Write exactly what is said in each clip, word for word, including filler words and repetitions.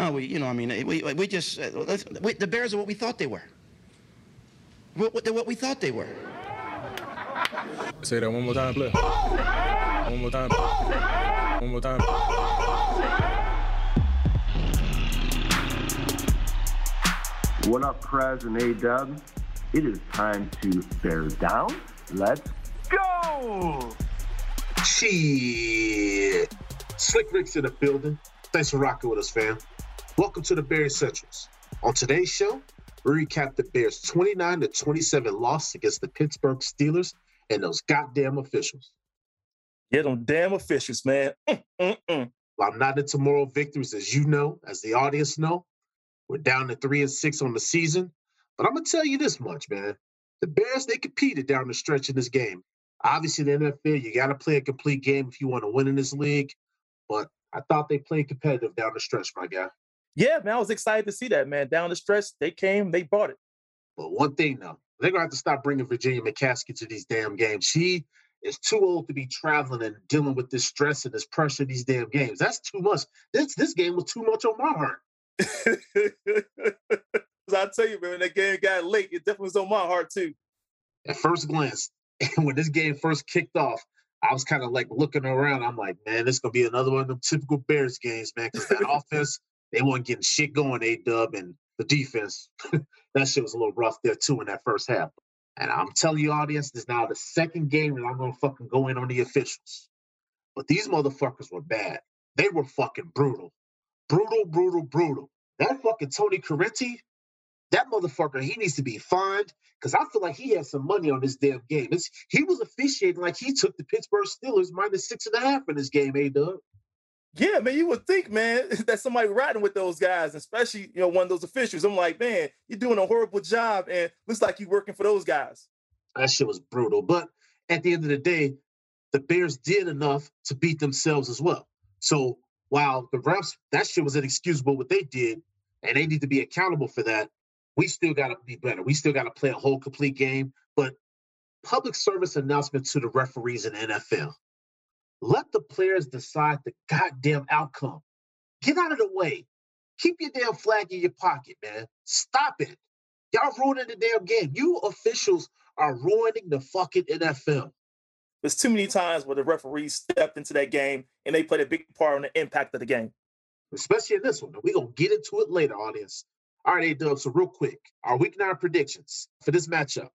No, we, you know, I mean, we, we just, let's, we, the Bears are what we thought they were. We're, they're what we thought they were. Say that one more time, play. One more time. One more time. What up, Prez and A-Dub? It is time to bear down. Let's go! Shit. Slick Rick's in the building. Thanks for rocking with us, fam. Welcome to the Bears Centrals. On today's show, we recap the Bears' twenty-nine to twenty-seven loss against the Pittsburgh Steelers and those goddamn officials. Yeah, them damn officials, man. Mm-mm-mm. Well, I'm not into moral victories, as you know, as the audience know. We're down to three and six on the season. But I'm going to tell you this much, man. The Bears, they competed down the stretch in this game. Obviously, the N F L, you got to play a complete game if you want to win in this league. But I thought they played competitive down the stretch, my guy. Yeah, man, I was excited to see that, man. Down the stretch, they came, they bought it. But one thing, though, they're going to have to stop bringing Virginia McCaskey to these damn games. She is too old to be traveling and dealing with this stress and this pressure these damn games. That's too much. This, this game was too much on my heart. I tell you, man, when that game got late, it definitely was on my heart, too. At first glance, when this game first kicked off, I was kind of like looking around. I'm like, man, this is going to be another one of them typical Bears games, man, because that offense, they weren't getting shit going, A-Dub, and the defense, that shit was a little rough there, too, in that first half. And I'm telling you, audience, this is now the second game that I'm going to fucking go in on the officials. But these motherfuckers were bad. They were fucking brutal. Brutal, brutal, brutal. That fucking Tony Correnti, that motherfucker, he needs to be fined because I feel like he has some money on this damn game. It's, he was officiating like he took the Pittsburgh Steelers minus six and a half in this game, A-Dub. Yeah, man, you would think, man, that somebody riding with those guys, especially, you know, one of those officials. I'm like, man, you're doing a horrible job and looks like you're working for those guys. That shit was brutal. But at the end of the day, the Bears did enough to beat themselves as well. So while the refs, that shit was inexcusable what they did, and they need to be accountable for that. We still got to be better. We still got to play a whole complete game. But public service announcement to the referees in the N F L. Let the players decide the goddamn outcome. Get out of the way. Keep your damn flag in your pocket, man. Stop it. Y'all ruining the damn game. You officials are ruining the fucking N F L. There's too many times where the referees stepped into that game and they played a big part on the impact of the game. Especially in this one. We're going to get into it later, audience. All right, A-Dub, so real quick, our week nine predictions for this matchup.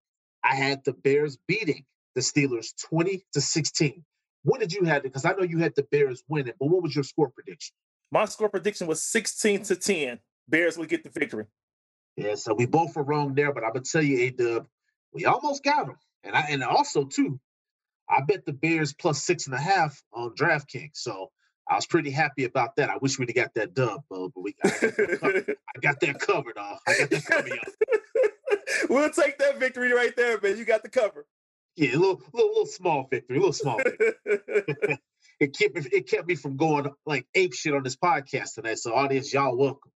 I had the Bears beating the Steelers twenty to sixteen. What did you have? Because I know you had the Bears winning, but what was your score prediction? My score prediction was sixteen to ten. Bears would get the victory. Yeah, so we both were wrong there, but I'm going to tell you, A-Dub, we almost got them. And, I, and also, too, I bet the Bears plus six and a half on DraftKings. So I was pretty happy about that. I wish we'd have got that dub, bro, but we got that I got that covered off. I got that covered up. We'll take that victory right there, man. You got the cover. Yeah, a little, little, little small victory, a little small victory. it, kept, it kept me from going like ape shit on this podcast tonight. So audience, y'all welcome.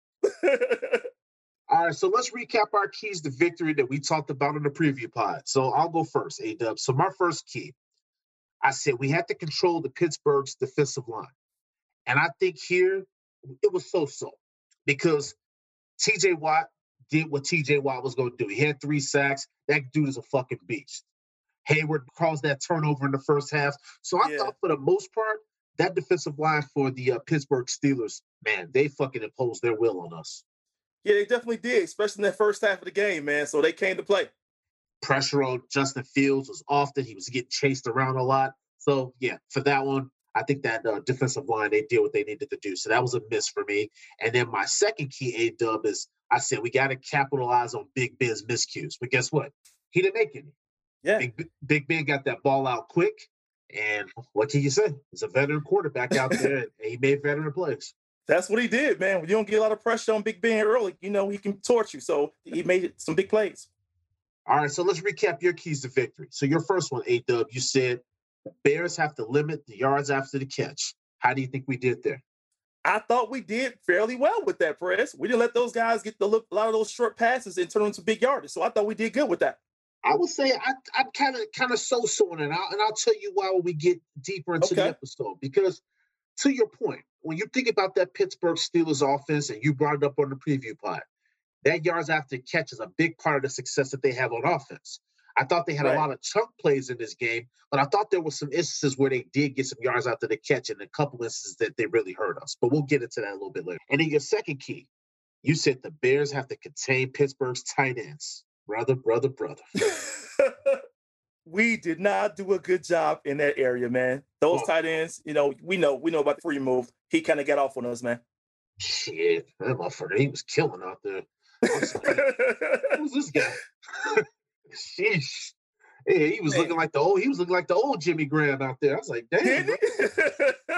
All right, so let's recap our keys to victory that we talked about in the preview pod. So I'll go first, A-Dub. So my first key, I said we had to control the Pittsburgh's defensive line. And I think here, it was so-so because T J. Watt did what T J. Watt was going to do. He had three sacks. That dude is a fucking beast. Hayward caused that turnover in the first half. So I yeah. thought for the most part, that defensive line for the uh, Pittsburgh Steelers, man, they fucking imposed their will on us. Yeah, they definitely did, especially in that first half of the game, man. So they came to play. Pressure on Justin Fields was often. He was getting chased around a lot. So, yeah, for that one, I think that uh, defensive line, they did what they needed to do. So that was a miss for me. And then my second key, A-Dub, is I said we got to capitalize on Big Ben's miscues. But guess what? He didn't make any. Yeah. Big, Big Ben got that ball out quick. And what can you say? He's a veteran quarterback out there, and he made veteran plays. That's what he did, man. When you don't get a lot of pressure on Big Ben early, you know, he can torch you. So he made some big plays. All right, so let's recap your keys to victory. So your first one, A-Dub, you said, the Bears have to limit the yards after the catch. How do you think we did there? I thought we did fairly well with that, Press. We didn't let those guys get the, a lot of those short passes and turn them to big yardage. So I thought we did good with that. I would say I, I'm kind of kind of so-so on it. And I'll tell you why when we get deeper into okay. the episode. Because to your point, when you think about that Pittsburgh Steelers offense, and you brought it up on the preview pod, that yards after catch is a big part of the success that they have on offense. I thought they had right. a lot of chunk plays in this game, but I thought there were some instances where they did get some yards after the catch and a couple instances that they really hurt us. But we'll get into that a little bit later. And then your second key, you said the Bears have to contain Pittsburgh's tight ends. Brother, brother, brother. We did not do a good job in that area, man. Those oh. tight ends, you know, we know we know about the free move. He kind of got off on us, man. Shit, that motherfucker, he was killing out there. Who's this guy? Sheesh. Yeah, he was man. looking like the old. He was looking like the old Jimmy Graham out there. I was like, damn. I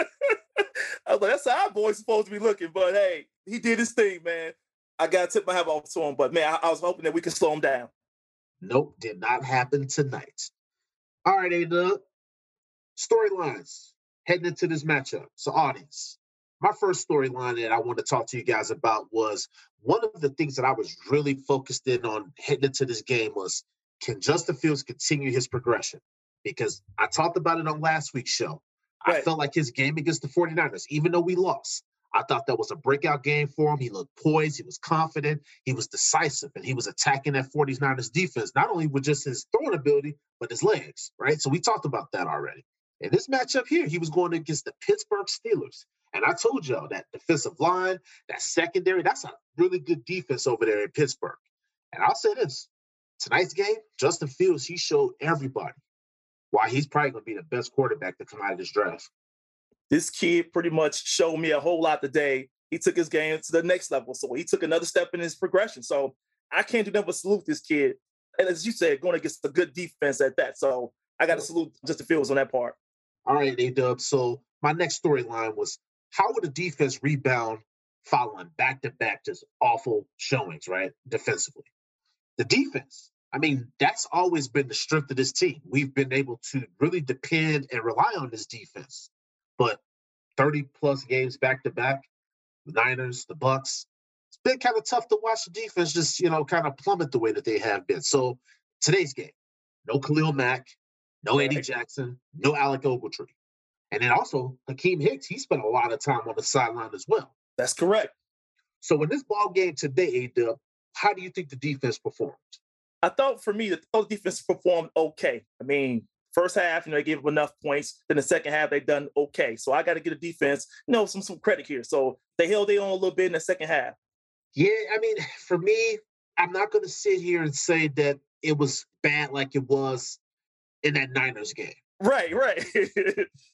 was like, that's how our boy's supposed to be looking. But hey, he did his thing, man. I got to tip my hat off to him. But man, I, I was hoping that we could slow him down. Nope, did not happen tonight. All right, A-Dub. Storylines heading into this matchup. So, audience, my first storyline that I want to talk to you guys about was one of the things that I was really focused in on heading into this game was, can Justin Fields continue his progression? Because I talked about it on last week's show. Right. I felt like his game against the forty-niners, even though we lost, I thought that was a breakout game for him. He looked poised. He was confident. He was decisive. And he was attacking that forty-niners defense, not only with just his throwing ability, but his legs, right? So we talked about that already. In this matchup here, he was going against the Pittsburgh Steelers. And I told y'all that defensive line, that secondary, that's a really good defense over there in Pittsburgh. And I'll say this. Tonight's game, Justin Fields, he showed everybody why he's probably going to be the best quarterback to come out of this draft. This kid pretty much showed me a whole lot today. He took his game to the next level. So he took another step in his progression. So I can't do nothing but salute this kid. And as you said, going against a good defense at that. So I got to salute Justin Fields on that part. All right, A-Dub. So my next storyline was, how would the defense rebound following back-to-back just awful showings, right, defensively? The defense, I mean, that's always been the strength of this team. We've been able to really depend and rely on this defense. But thirty-plus games back-to-back, the Niners, the Bucks, it's been kind of tough to watch the defense just, you know, kind of plummet the way that they have been. So today's game, no Khalil Mack, no Eddie Jackson, no Alec Ogletree. And then also Hakeem Hicks, he spent a lot of time on the sideline as well. That's correct. So in this ball game today, A-Dub, how do you think the defense performed? I thought for me, the defense performed okay. I mean, first half, you know, they gave up enough points. Then the second half, they've done okay. So I got to give the defense, you know, some, some credit here. So they held their own a little bit in the second half. Yeah, I mean, for me, I'm not going to sit here and say that it was bad like it was in that Niners game. Right, right.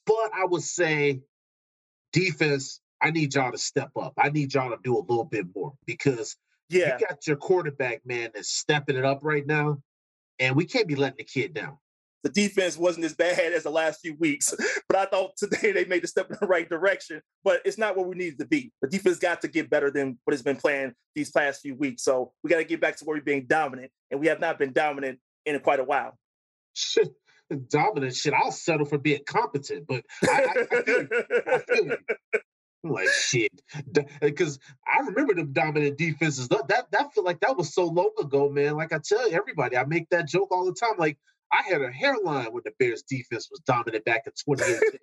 But I would say defense, I need y'all to step up. I need y'all to do a little bit more because yeah. you got your quarterback, man, that's stepping it up right now, and we can't be letting the kid down. The defense wasn't as bad as the last few weeks, but I thought today they made the step in the right direction, but it's not what we needed to be. The defense got to get better than what it's been playing these past few weeks, so we got to get back to where we're being dominant, and we have not been dominant in quite a while. Shit, dominant shit. I'll settle for being competent, but I, I, I feel you. I feel you. I'm like, shit. Because I remember them dominant defenses. That, that, that feel like that was so long ago, man. Like I tell everybody, I make that joke all the time. Like, I had a hairline when the Bears defense was dominant back in twenty eighteen.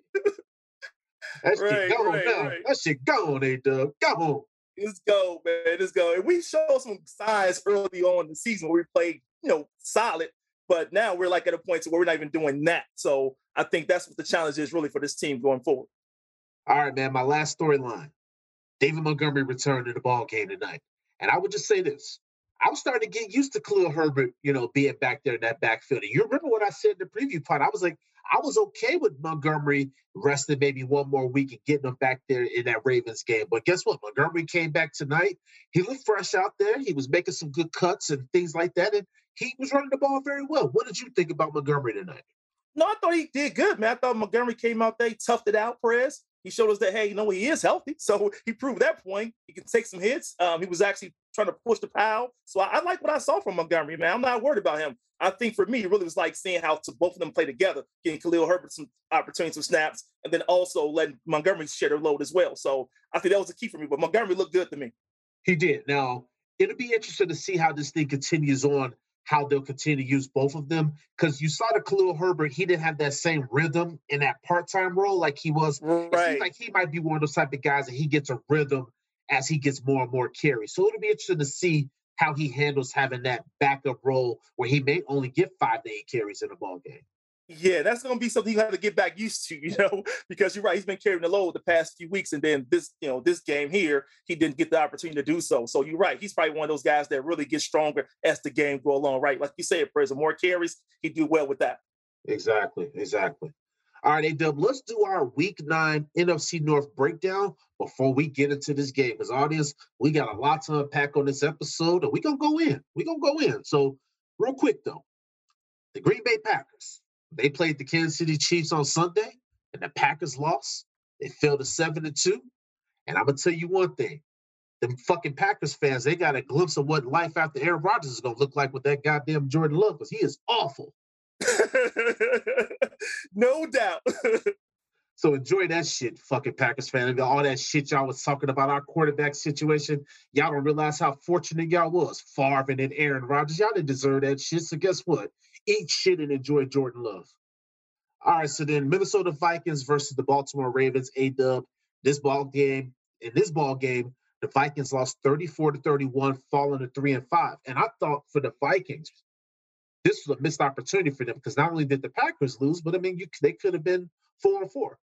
That shit right, go on right, now. Right. That shit go on, A-Dub. Come on. Let's go, man. Let's go. And we showed some signs early on in the season where we played, you know, solid, but now we're like at a point where we're not even doing that. So I think that's what the challenge is really for this team going forward. All right, man. My last storyline. David Montgomery returned to the ball game tonight. And I would just say this. I'm starting to get used to Khalil Herbert, you know, being back there in that backfield. And you remember what I said in the preview pod? I was like, I was okay with Montgomery resting maybe one more week and getting him back there in that Ravens game. But guess what? Montgomery came back tonight. He looked fresh out there. He was making some good cuts and things like that. And he was running the ball very well. What did you think about Montgomery tonight? No, I thought he did good, man. I thought Montgomery came out there, he toughed it out, Perez. He showed us that, hey, you know, he is healthy. So he proved that point. He can take some hits. Um, he was actually trying to push the pile. So I, I like what I saw from Montgomery, man. I'm not worried about him. I think for me, it really was like seeing how to both of them play together, getting Khalil Herbert some opportunities, some snaps, and then also letting Montgomery share their load as well. So I think that was the key for me. But Montgomery looked good to me. He did. Now, it'll be interesting to see how this thing continues on how they'll continue to use both of them. Because you saw the Khalil Herbert, he didn't have that same rhythm in that part-time role like he was. Right. It seems like he might be one of those type of guys that he gets a rhythm as he gets more and more carries. So it'll be interesting to see how he handles having that backup role where he may only get five to eight carries in a ball game. Yeah, that's going to be something you have to get back used to, you know, because you're right. He's been carrying the load the past few weeks. And then this, you know, this game here, he didn't get the opportunity to do so. So you're right. He's probably one of those guys that really gets stronger as the game go along, right? Like you said, Perez, more carries, he'd do well with that. Exactly. Exactly. All right, A-Dub, let's do our week nine N F C North breakdown before we get into this game. Because, audience, we got a lot to unpack on this episode, and we're going to go in. We're going to go in. So, real quick, though, the Green Bay Packers, they played the Kansas City Chiefs on Sunday, and the Packers lost. They fell to seven to two. And I'm going to tell you one thing. Them fucking Packers fans, they got a glimpse of what life after Aaron Rodgers is going to look like with that goddamn Jordan Love, because he is awful. No doubt. So enjoy that shit, fucking Packers fan. All that shit y'all was talking about our quarterback situation. Y'all don't realize how fortunate y'all was. Favre and Aaron Rodgers, y'all didn't deserve that shit. So guess what? Eat shit and enjoy Jordan Love. All right, so then Minnesota Vikings versus the Baltimore Ravens, A-Dub. This ball game, in this ball game, the Vikings lost thirty-four to thirty-one, falling to three and five. And I thought for the Vikings, this was a missed opportunity for them because not only did the Packers lose, but, I mean, you, they could have been four and four.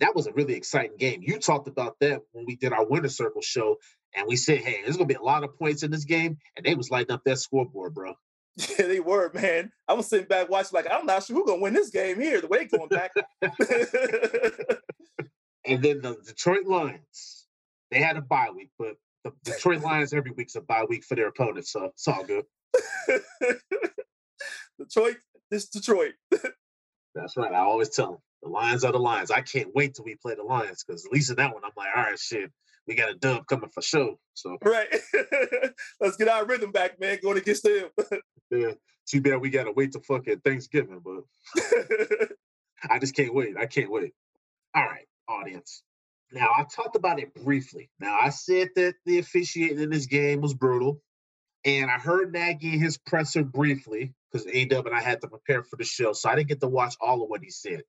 That was a really exciting game. You talked about that when we did our Winter Circle show, and we said, hey, there's going to be a lot of points in this game, and they was lighting up that scoreboard, bro. Yeah, they were, man. I was sitting back watching like, I'm not sure who's going to win this game here, the way they're going back. And then the Detroit Lions, they had a bye week, but the Detroit Lions every week's a bye week for their opponents, so it's all good. Detroit, this Detroit. That's right. I always tell them the Lions are the Lions. I can't wait till we play the Lions because at least in that one, I'm like, all right, shit, we got a dub coming for sure. So right, let's get our rhythm back, man. Going against them. Yeah, too bad we gotta wait till fucking Thanksgiving, but I just can't wait. I can't wait. All right, audience. Now I talked about it briefly. Now I said that the officiating in this game was brutal. And I heard Nagy in his presser briefly, because A-Dub and I had to prepare for the show, so I didn't get to watch all of what he said.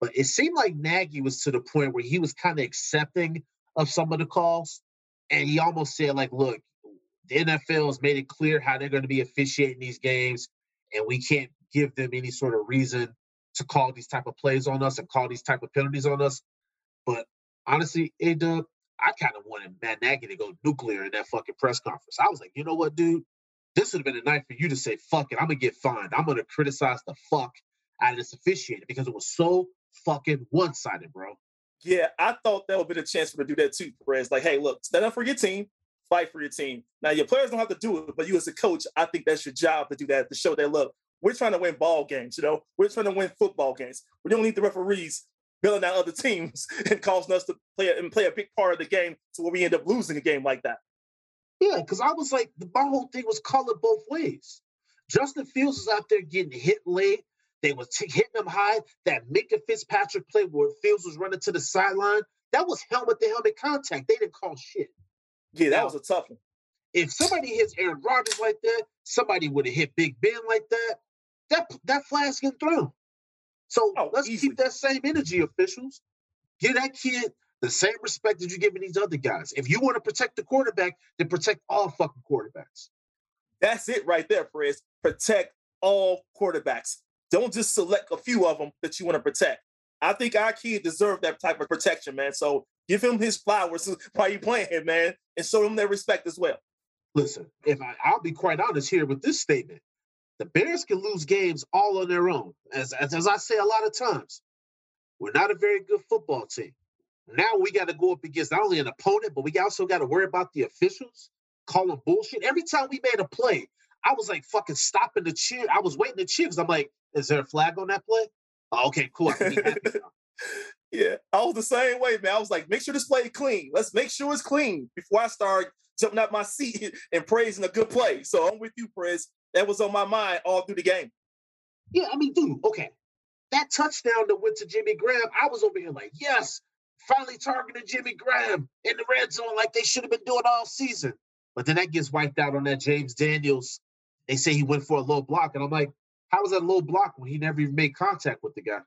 But it seemed like Nagy was to the point where he was kind of accepting of some of the calls, and he almost said, like, look, the N F L has made it clear how they're going to be officiating these games, and we can't give them any sort of reason to call these type of plays on us and call these type of penalties on us. But honestly, A-Dub, I kind of wanted Matt Nagy to go nuclear in that fucking press conference. I was like, you know what, dude? This would have been a night for you to say, fuck it, I'm going to get fined. I'm going to criticize the fuck out of this officiating because it was so fucking one-sided, bro. Yeah, I thought that would be the chance for him to do that too, Perez. Like, hey, look, stand up for your team, fight for your team. Now, your players don't have to do it, but you as a coach, I think that's your job to do that, to show that, look, we're trying to win ball games, you know? We're trying to win football games. We don't need the referees billing out other teams and causing us to play and play a big part of the game to where we end up losing a game like that. Yeah, because I was like, my whole thing was call it both ways. Justin Fields was out there getting hit late. They were t- hitting him high. That Minka Fitzpatrick play where Fields was running to the sideline, that was helmet-to-helmet contact. They didn't call shit. Yeah, that now, was a tough one. If somebody hits Aaron Rodgers like that, somebody would have hit Big Ben like that, that, that flag's getting thrown. So oh, let's easily. Keep that same energy, officials. Give that kid the same respect that you're giving these other guys. If you want to protect the quarterback, then protect all fucking quarterbacks. That's it right there, Perez. Protect all quarterbacks. Don't just select a few of them that you want to protect. I think our kid deserved that type of protection, man. So give him his flowers while you're playing him, man, and show him that respect as well. Listen, if I, I'll be quite honest here with this statement. The Bears can lose games all on their own. As, as as I say a lot of times, we're not a very good football team. Now we got to go up against not only an opponent, but we also got to worry about the officials calling bullshit. Every time we made a play, I was like fucking stopping the cheer. I was waiting to cheer because I'm like, is there a flag on that play? Oh, okay, cool. I can be happy now. Yeah, I was the same way, man. I was like, make sure this play is clean. Let's make sure it's clean before I start jumping out my seat and praising a good play. So I'm with you, Perez. That was on my mind all through the game. Yeah, I mean, dude, okay. That touchdown that went to Jimmy Graham, I was over here like, yes, finally targeting Jimmy Graham in the red zone like they should have been doing all season. But then that gets wiped out on that James Daniels they say he went for a low block. And I'm like, how was that low block when he never even made contact with the guy?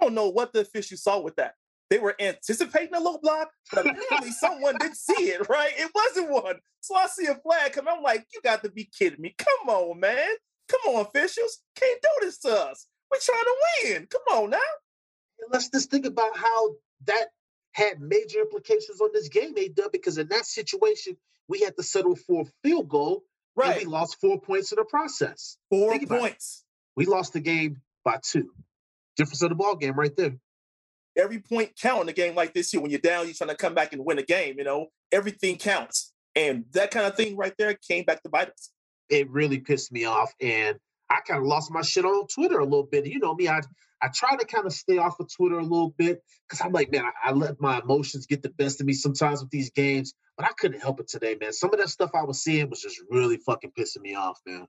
I don't know what the official saw with that. They were anticipating a low block, but apparently someone didn't see it, right? It wasn't one. So I see a flag come. I'm like, you got to be kidding me. Come on, man. Come on, officials. Can't do this to us. We're trying to win. Come on now. Let's just think about how that had major implications on this game, A-Dub, because in that situation, we had to settle for a field goal. Right. And we lost four points in the process. Four think points. We lost the game by two. Difference of the ball game right there. Every point count in a game like this here. When you're down, you're trying to come back and win a game, you know. Everything counts. And that kind of thing right there came back to bite us. It really pissed me off. And I kind of lost my shit on Twitter a little bit. You know me, I I try to kind of stay off of Twitter a little bit because I'm like, man, I, I let my emotions get the best of me sometimes with these games, but I couldn't help it today, man. Some of that stuff I was seeing was just really fucking pissing me off, man.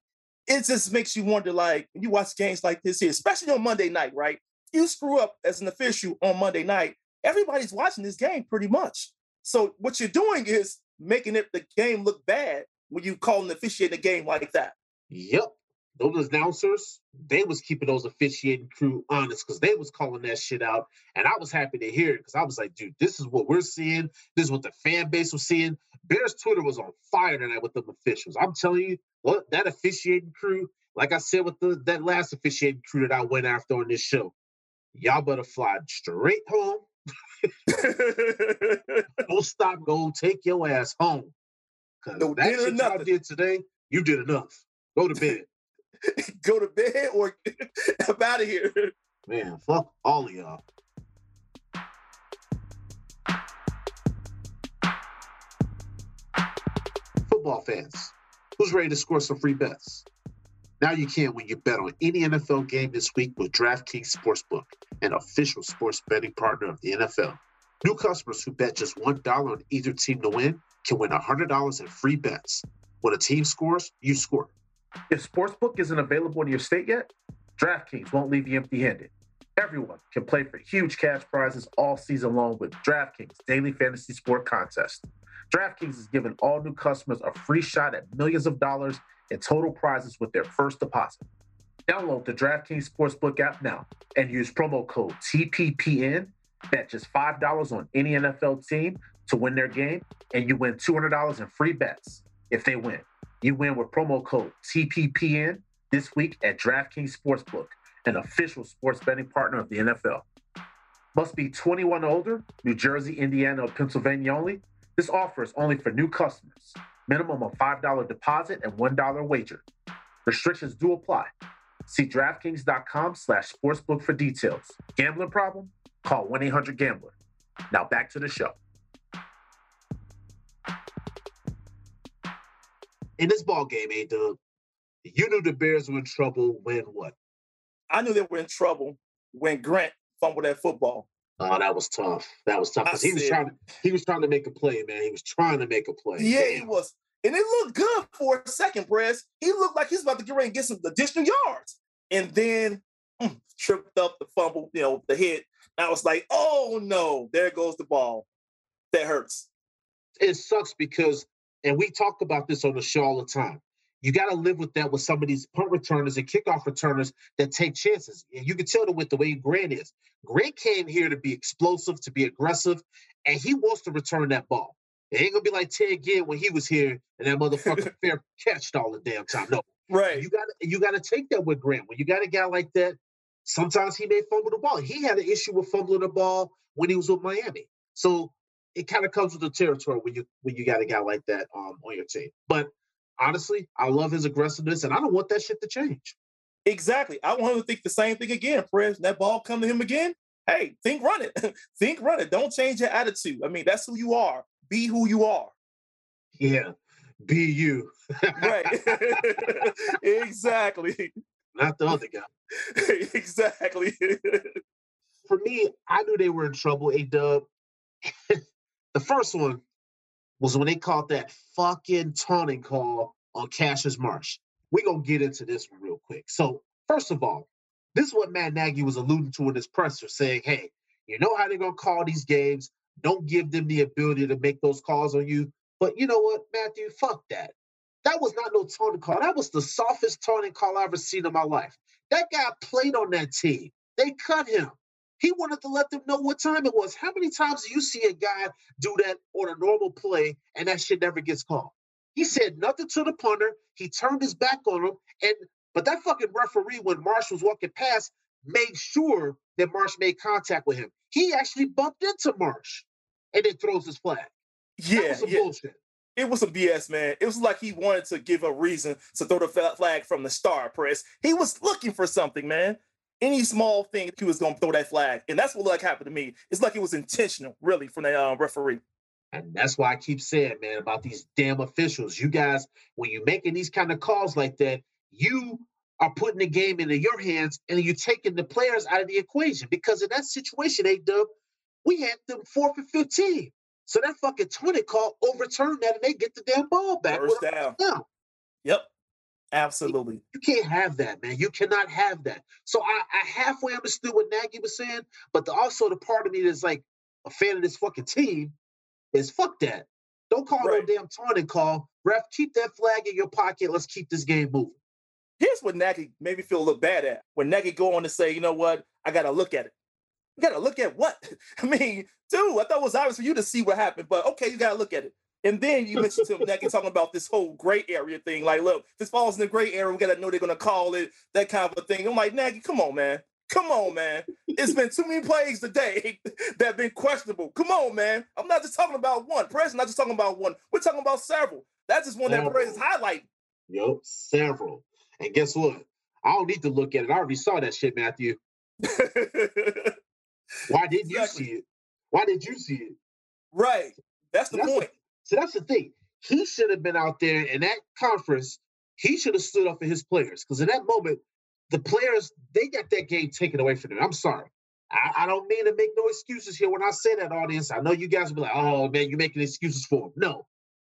It just makes you wonder, like, when you watch games like this here, especially on Monday night, right? You screw up as an official on Monday night, everybody's watching this game pretty much. So what you're doing is making it the game look bad when you call and officiate a game like that. Yep. Those announcers, they was keeping those officiating crew honest because they was calling that shit out. And I was happy to hear it because I was like, dude, this is what we're seeing. This is what the fan base was seeing. Bears Twitter was on fire tonight with them officials. I'm telling you, what that officiating crew, like I said with the, that last officiating crew that I went after on this show, y'all better fly straight home. Don't stop, go take your ass home. Because no, that shit y'all did today, you did enough. Go to bed. Go to bed or I'm out of here. Man, fuck all of y'all. Football fans, who's ready to score some free bets? Now you can when you bet on any N F L game this week with DraftKings Sportsbook, an official sports betting partner of the N F L. New customers who bet just one dollar on either team to win can win one hundred dollars in free bets. When a team scores, you score. If Sportsbook isn't available in your state yet, DraftKings won't leave you empty-handed. Everyone can play for huge cash prizes all season long with DraftKings Daily Fantasy Sport Contest. DraftKings is giving all new customers a free shot at millions of dollars in total prizes with their first deposit. Download the DraftKings Sportsbook app now and use promo code T P P N. Bet just five dollars on any N F L team to win their game, and you win two hundred dollars in free bets if they win. You win with promo code T P P N this week at DraftKings Sportsbook, an official sports betting partner of the N F L. Must be twenty-one or older, New Jersey, Indiana, or Pennsylvania only. This offer is only for new customers. Minimum of five dollars deposit and one dollar wager. Restrictions do apply. See DraftKings.com slash sportsbook for details. Gambling problem? Call one eight hundred gambler. Now back to the show. In this ballgame, A-Dub, you knew the Bears were in trouble when what? I knew they were in trouble when Grant fumbled that football. Oh, that was tough. That was tough. Because he was trying to he was trying to make a play, man. He was trying to make a play. Yeah, man. He was. And it looked good for a second, Brez. He looked like he's about to get ready and get some additional yards. And then mm, tripped up the fumble, you know, the hit. And I was like, oh no, there goes the ball. That hurts. It sucks because And we talk about this on the show all the time. You got to live with that with some of these punt returners and kickoff returners that take chances. And you can tell them with the way Grant is. Grant came here to be explosive, to be aggressive, and he wants to return that ball. It ain't going to be like Ted Ginn when he was here and that motherfucker fair catched all the damn time. No. Right. You got to you got to take that with Grant. When you got a guy like that, sometimes he may fumble the ball. He had an issue with fumbling the ball when he was with Miami. So it kind of comes with the territory when you when you got a guy like that um, on your team. But honestly, I love his aggressiveness, and I don't want that shit to change. Exactly. I want him to think the same thing again, Perez. That ball come to him again, hey, think run it. think run it. Don't change your attitude. I mean, that's who you are. Be who you are. Yeah, be you. Right. Exactly. Not the other guy. Exactly. For me, I knew they were in trouble, A-Dub. The first one was when they called that fucking taunting call on Cassius Marsh. We're going to get into this one real quick. So, first of all, this is what Matt Nagy was alluding to in his presser, saying, hey, you know how they're going to call these games. Don't give them the ability to make those calls on you. But you know what, Matthew? Fuck that. That was not no taunting call. That was the softest taunting call I've ever seen in my life. That guy played on that team. They cut him. He wanted to let them know what time it was. How many times do you see a guy do that on a normal play and that shit never gets called? He said nothing to the punter. He turned his back on him. And but that fucking referee, when Marsh was walking past, made sure that Marsh made contact with him. He actually bumped into Marsh and then throws his flag. Yeah, that was some yeah. bullshit. It was some B S, man. It was like he wanted to give a reason to throw the flag from the star press. He was looking for something, man. Any small thing, he was going to throw that flag. And that's what like happened to me. It's like it was intentional, really, from the uh, referee. And that's why I keep saying, man, about these damn officials. You guys, when you're making these kind of calls like that, you are putting the game into your hands and you're taking the players out of the equation. Because in that situation, A-Dub, we had them fourth and fifteen. So that fucking twenty call overturned that and they get the damn ball back. First down. down. Yep. Absolutely. You, you can't have that, man. You cannot have that. So I, I halfway understood what Nagy was saying, but the, also the part of me that's like a fan of this fucking team is fuck that. Don't call right. no damn taunting call. Ref, keep that flag in your pocket. Let's keep this game moving. Here's what Nagy made me feel a little bad at. When Nagy go on to say, you know what? I got to look at it. You got to look at what? I mean, dude, I thought it was obvious for you to see what happened, but okay, you got to look at it. And then you mentioned to him, Nagy, talking about this whole gray area thing. Like, look, if this falls in the gray area, we got to know they're going to call it, that kind of a thing. I'm like, Nagy, come on, man. Come on, man. It's been too many plays today that have been questionable. Come on, man. I'm not just talking about one. Press, not just talking about one. We're talking about several. That's just one that Press is highlighting. Yep, several. And guess what? I don't need to look at it. I already saw that shit, Matthew. Why didn't exactly. you see it? Why did you see it? Right. That's the that's point. The, so that's the thing. He should have been out there in that conference. He should have stood up for his players. Because in that moment, the players, they got that game taken away from them. I'm sorry. I, I don't mean to make no excuses here when I say that, audience. I know you guys will be like, oh, man, you're making excuses for them. No.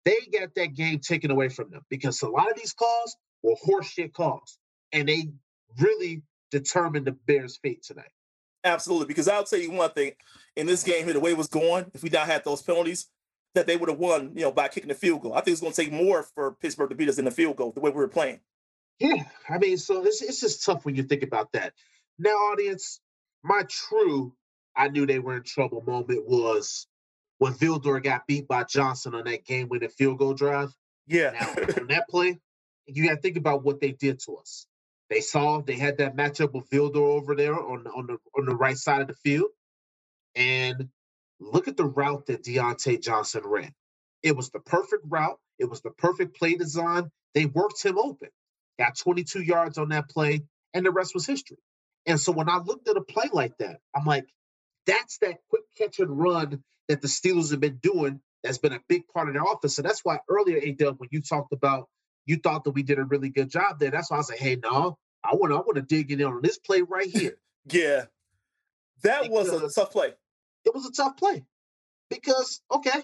They got that game taken away from them. Because a lot of these calls were horseshit calls. And they really determined the Bears' fate tonight. Absolutely, because I'll tell you one thing. In this game here, the way it was going, if we not had those penalties, that they would have won, you know, by kicking the field goal. I think it's going to take more for Pittsburgh to beat us than the field goal, the way we were playing. Yeah, I mean, so it's, it's just tough when you think about that. Now, audience, my true I knew they were in trouble moment was when Vildor got beat by Johnson on that game-winning field goal drive. Yeah. Now, on that play, you got to think about what they did to us. They saw they had that matchup with Vildor over there on, on the on the right side of the field. And look at the route that Deontay Johnson ran. It was the perfect route. It was the perfect play design. They worked him open. Got twenty-two yards on that play, and the rest was history. And so when I looked at a play like that, I'm like, that's that quick catch and run that the Steelers have been doing that's been a big part of their offense. So that's why earlier, A-Dub, when you talked about you thought that we did a really good job there. That's why I was like, hey, no, I want to I want to dig in on this play right here. Yeah. That because was a tough play. It was a tough play. Because, okay,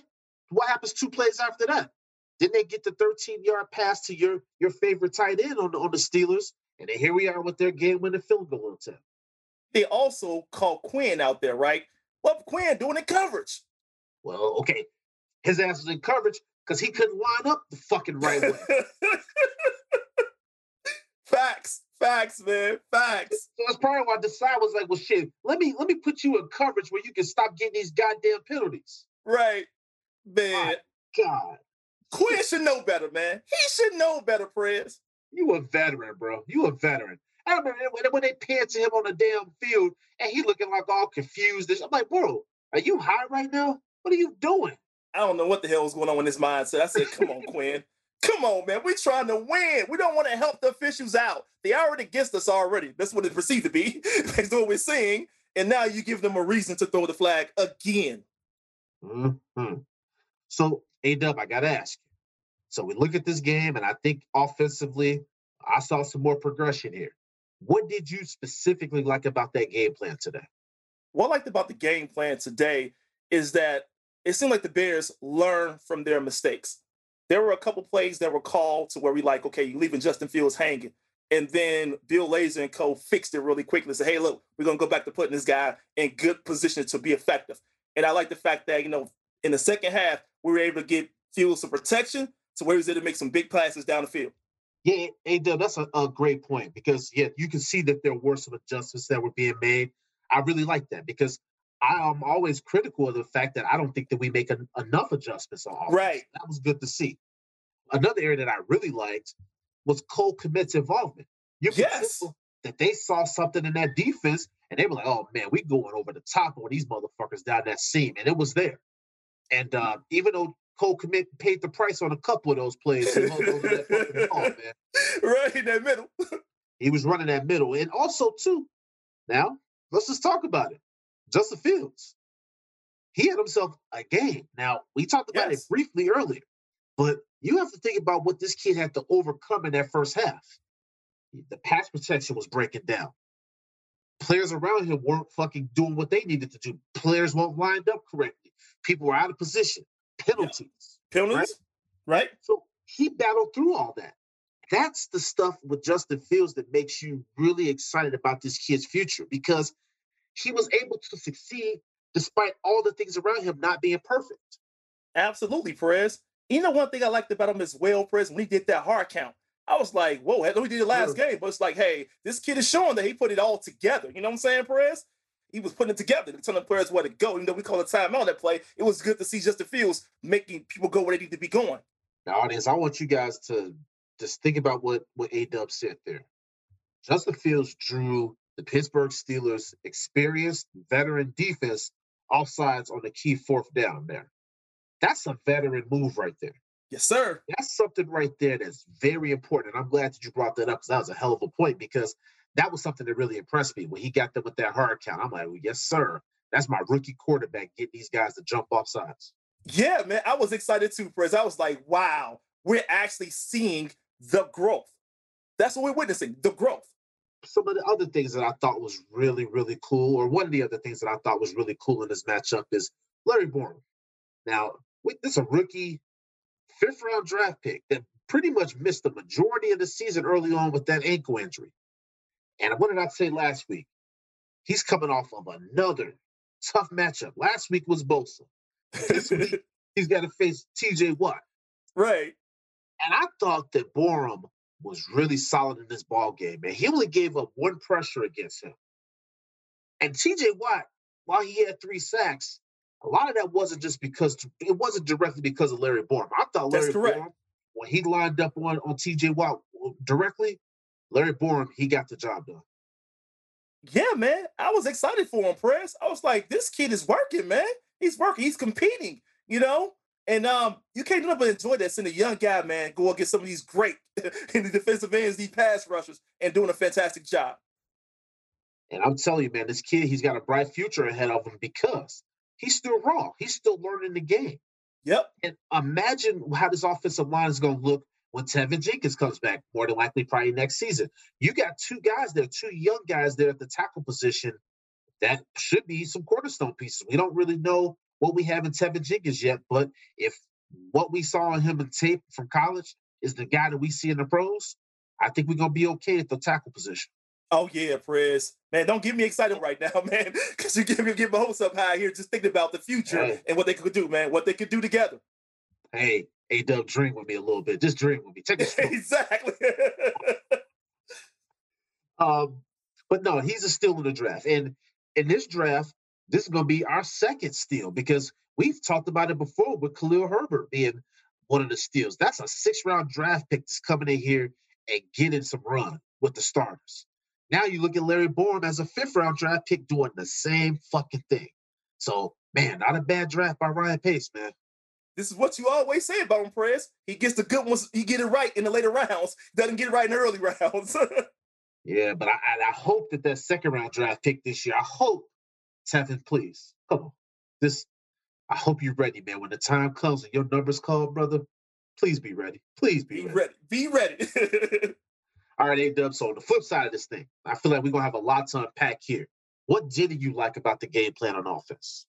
what happens two plays after that? Didn't they get the thirteen-yard pass to your your favorite tight end on the, on the Steelers? And then here we are with their game-winning field goal attempt. They also called Quinn out there, right? Well, Quinn doing the coverage. Well, okay. His ass was in coverage. Because he couldn't line up the fucking right way. Facts. Facts, man. Facts. So that's probably why the side was like, well, shit, let me let me put you in coverage where you can stop getting these goddamn penalties. Right. Man. My God. Quinn should know better, man. He should know better, Prez. You a veteran, bro. You a veteran. I remember when they panned to him on the damn field and he looking like all confused. I'm like, bro, are you high right now? What are you doing? I don't know what the hell is going on in his mindset. I said, come on, Quinn. Come on, man. We're trying to win. We don't want to help the officials out. They already against us already. That's what it perceived to be. That's what we're seeing. And now you give them a reason to throw the flag again. Mm-hmm. So, A-Dub, I got to ask you. So we look at this game, and I think offensively, I saw some more progression here. What did you specifically like about that game plan today? What I liked about the game plan today is that it seemed like the Bears learned from their mistakes. There were a couple plays that were called to where we like, okay, you're leaving Justin Fields hanging. And then Bill Lazor and co fixed it really quickly and said, hey, look, we're going to go back to putting this guy in good position to be effective. And I like the fact that, you know, in the second half, we were able to get Fields some protection So where was it to make some big passes down the field? Yeah, Adel, that's a, a great point because, yeah, you can see that there were some adjustments that were being made. I really like that because I'm always critical of the fact that I don't think that we make an, enough adjustments on offense. Right. That was good to see. Another area that I really liked was Cole Kmet's involvement. You can yes. tell that they saw something in that defense, and they were like, oh, man, we going over the top on these motherfuckers down that seam, and it was there. And uh, even though Cole Kmet paid the price on a couple of those plays, he over that fucking ball, man. Right in that middle. He was running that middle. And also, too, now, let's just talk about it. Justin Fields, he had himself a game. Now, we talked about yes. it briefly earlier, but you have to think about what this kid had to overcome in that first half. The pass protection was breaking down. Players around him weren't fucking doing what they needed to do. Players weren't lined up correctly. People were out of position. Penalties. Yeah. Penalties, right? right? So he battled through all that. That's the stuff with Justin Fields that makes you really excited about this kid's future because he was able to succeed despite all the things around him not being perfect. Absolutely, Perez. You know, one thing I liked about him as well, Perez, when he did that hard count, I was like, whoa, we did it last sure. game, but it's like, hey, this kid is showing that he put it all together. You know what I'm saying, Perez? He was putting it together. He telling players where to go. Even though we call a timeout that play, it was good to see Justin Fields making people go where they need to be going. Now, audience, I want you guys to just think about what, what A-Dub said there. Justin Fields drew the Pittsburgh Steelers' experienced veteran defense offsides on the key fourth down there. That's a veteran move right there. Yes, sir. That's something right there that's very important. And I'm glad that you brought that up because that was a hell of a point because that was something that really impressed me when he got them with that hard count. I'm like, well, yes, sir. That's my rookie quarterback getting these guys to jump off sides. Yeah, man. I was excited too, Perez. I was like, wow, we're actually seeing the growth. That's what we're witnessing, the growth. Some of the other things that I thought was really, really cool, or one of the other things that I thought was really cool in this matchup is Larry Borom. Now, this is a rookie fifth-round draft pick that pretty much missed the majority of the season early on with that ankle injury. And what did I say last week? He's coming off of another tough matchup. Last week was Bosa. This week, he's got to face T J. Watt. Right. And I thought that Borom was really solid in this ball game, man. He only gave up one pressure against him. And T J. Watt, while he had three sacks, a lot of that wasn't just because – it wasn't directly because of Larry Borom. I thought Larry Borom, when he lined up on, on T J. Watt directly, Larry Borom, he got the job done. Yeah, man. I was excited for him, Press. I was like, this kid is working, man. He's working. He's competing, you know? And um, you can't help but enjoy that, seeing a young guy, man, go against some of these great in the defensive ends, these pass rushers, and doing a fantastic job. And I'm telling you, man, this kid, he's got a bright future ahead of him because – he's still raw. He's still learning the game. Yep. And imagine how this offensive line is going to look when Tevin Jenkins comes back, more than likely probably next season. You got two guys there, two young guys there at the tackle position that should be some cornerstone pieces. We don't really know what we have in Tevin Jenkins yet, but if what we saw in him in tape from college is the guy that we see in the pros, I think we're going to be okay at the tackle position. Oh, yeah, Perez. Man, don't get me excited right now, man, because you give me get my hopes up high here just thinking about the future hey. and what they could do, man, what they could do together. Hey, A-Dub, dream with me a little bit. Just dream with me. Take it. Exactly. um, But, no, he's a steal in the draft. And in this draft, this is going to be our second steal because we've talked about it before with Khalil Herbert being one of the steals. That's a six-round draft pick that's coming in here and getting some run with the starters. Now you look at Larry Borom as a fifth-round draft pick doing the same fucking thing. So, man, not a bad draft by Ryan Pace, man. This is what you always say about him, Perez. He gets the good ones. He get it right in the later rounds. Doesn't get it right in the early rounds. Yeah, but I, I, I hope that that second-round draft pick this year, I hope, Tevin, please, come on. This, I hope you're ready, man. When the time comes and your number's called, brother, please be ready. Please be, be ready. Be ready. Be ready. All right, A-Dub, so on the flip side of this thing, I feel like we're going to have a lot to unpack here. What didn't you like about the game plan on offense?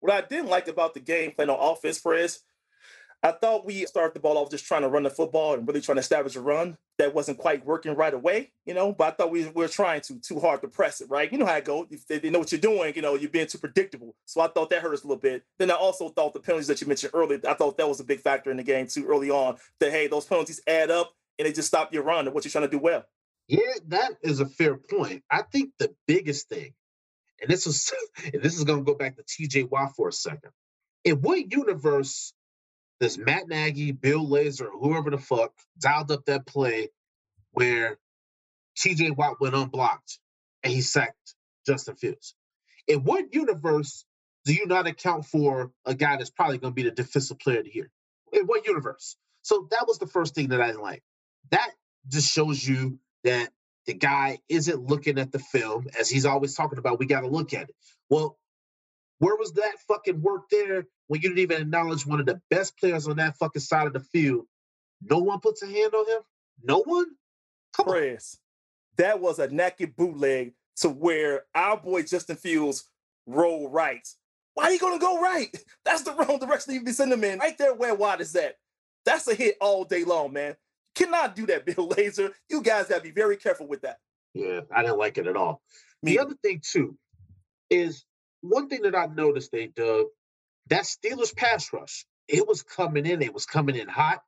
What I didn't like about the game plan on offense, Perez, I thought we started the ball off just trying to run the football and really trying to establish a run. That wasn't quite working right away, you know, but I thought we were trying to too hard to press it, right? You know how it goes. If they know what you're doing, you know, you're being too predictable. So I thought that hurt us a little bit. Then I also thought the penalties that you mentioned earlier, I thought that was a big factor in the game too early on, that, hey, those penalties add up and they just stop your run and what you're trying to do well. Yeah, that is a fair point. I think the biggest thing, and this is, and this is going to go back to T J. Watt for a second. In what universe does Matt Nagy, Bill Lazor, whoever the fuck dialed up that play where T J. Watt went unblocked and he sacked Justin Fields? In what universe do you not account for a guy that's probably going to be the defensive player of the year? In what universe? So that was the first thing that I didn't like. That just shows you that the guy isn't looking at the film, as he's always talking about. We got to look at it. Well, where was that fucking work there when you didn't even acknowledge one of the best players on that fucking side of the field? No one puts a hand on him? No one? Come Chris, on. That was a naked bootleg to where our boy Justin Fields rolled right. Why are you going to go right? That's the wrong direction you'd be sending him in. Right there, where wide is that? That's a hit all day long, man. Cannot do that, Bill Lazor. You guys got to be very careful with that. Yeah, I didn't like it at all. The other thing, too, is... one thing that I noticed, they dug, that Steelers pass rush, it was coming in. It was coming in hot.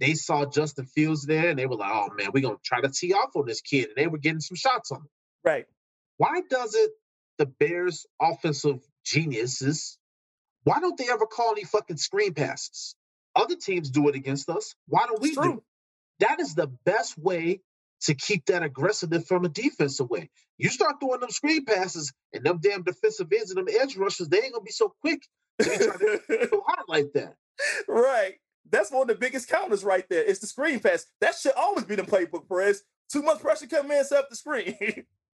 They saw Justin Fields there, and they were like, oh, man, we're going to try to tee off on this kid. And they were getting some shots on him. Right. Why doesn't the Bears' offensive geniuses, why don't they ever call any fucking screen passes? Other teams do it against us. Why don't we do it? That is the best way to keep that aggressiveness from a defense away. You start throwing them screen passes and them damn defensive ends and them edge rushers, they ain't going to be so quick. They try to be so hard like that. Right. That's one of the biggest counters right there. It's the screen pass. That should always be the playbook, Perez. Too much pressure coming in, set up the screen.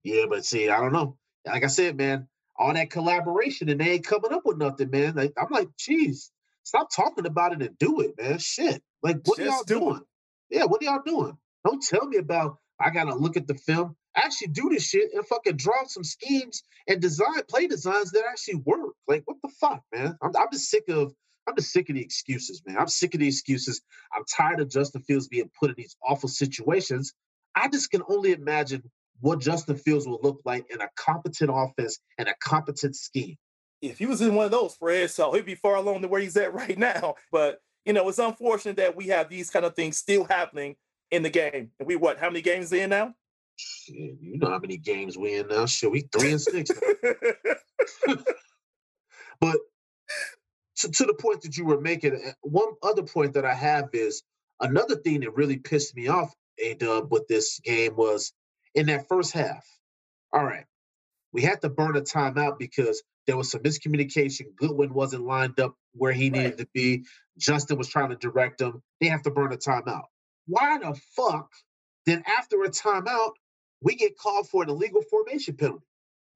Yeah, but see, I don't know. Like I said, man, all that collaboration and they ain't coming up with nothing, man. Like, I'm like, geez, stop talking about it and do it, man. Shit. Like, what Just are y'all doing? doing? Yeah, what are y'all doing? Don't tell me about, I got to look at the film. Actually do this shit and fucking draw some schemes and design play designs that actually work. Like, what the fuck, man? I'm, I'm just sick of, I'm just sick of the excuses, man. I'm sick of the excuses. I'm tired of Justin Fields being put in these awful situations. I just can only imagine what Justin Fields will look like in a competent offense and a competent scheme. If he was in one of those, Fred, so he'd be far along to where he's at right now. But, you know, it's unfortunate that we have these kind of things still happening in the game. And we what? How many games are in now? Shit, you know how many games we in now. Shit, we three and six now. But to, to the point that you were making, one other point that I have is another thing that really pissed me off, A-Dub, with this game was in that first half. All right, we had to burn a timeout because there was some miscommunication. Goodwin wasn't lined up where he right. needed to be. Justin was trying to direct him. They have to burn a timeout. Why the fuck then after a timeout, we get called for an illegal formation penalty?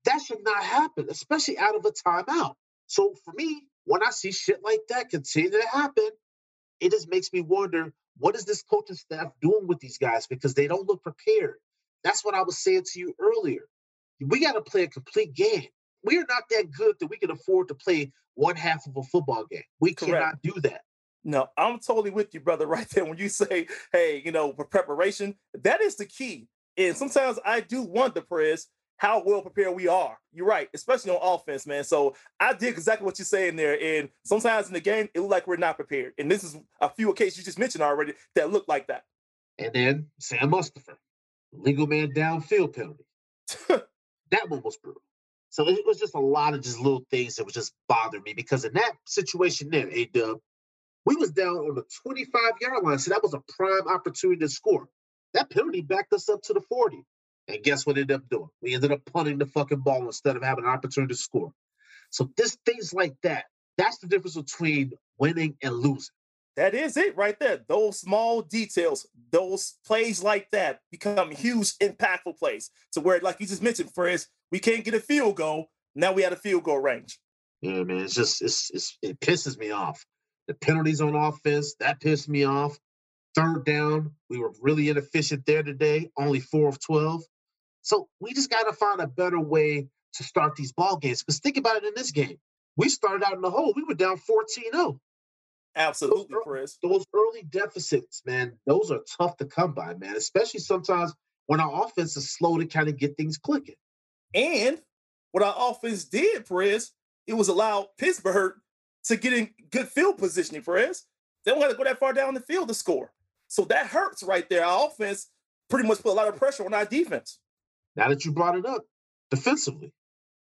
That should not happen, especially out of a timeout. So for me, when I see shit like that continue to happen, it just makes me wonder, what is this coaching staff doing with these guys? Because they don't look prepared. That's what I was saying to you earlier. We got to play a complete game. We are not that good that we can afford to play one half of a football game. We Correct. Cannot do that. No, I'm totally with you, brother, right there. When you say, hey, you know, preparation, that is the key. And sometimes I do wonder, Perez, how well prepared we are. You're right, especially on offense, man. So I did exactly what you're saying there. And sometimes in the game, it looks like we're not prepared. And this is a few occasions you just mentioned already that look like that. And then Sam Mustafa, legal man downfield penalty. That one was brutal. So it was just a lot of just little things that would just bother me because in that situation there, A-Dub, we was down on the twenty-five-yard line, so that was a prime opportunity to score. That penalty backed us up to the forty. And guess what ended up doing? We ended up punting the fucking ball instead of having an opportunity to score. So this things like that, that's the difference between winning and losing. That is it right there. Those small details, those plays like that become huge, impactful plays. So where, like you just mentioned, Frizz, we can't get a field goal. Now we had a field goal range. Yeah, man, it's just it's, it's it pisses me off. The penalties on offense, that pissed me off. Third down, we were really inefficient there today, only four of twelve. So we just got to find a better way to start these ball games. Because think about it in this game. We started out in the hole. We were down fourteen oh. Absolutely, those, Chris. Those early deficits, man, those are tough to come by, man, especially sometimes when our offense is slow to kind of get things clicking. And what our offense did, Perez, it was allowed Pittsburgh to get in good field positioning, Perez. They don't have to go that far down the field to score. So that hurts right there. Our offense pretty much put a lot of pressure on our defense. Now that you brought it up, defensively,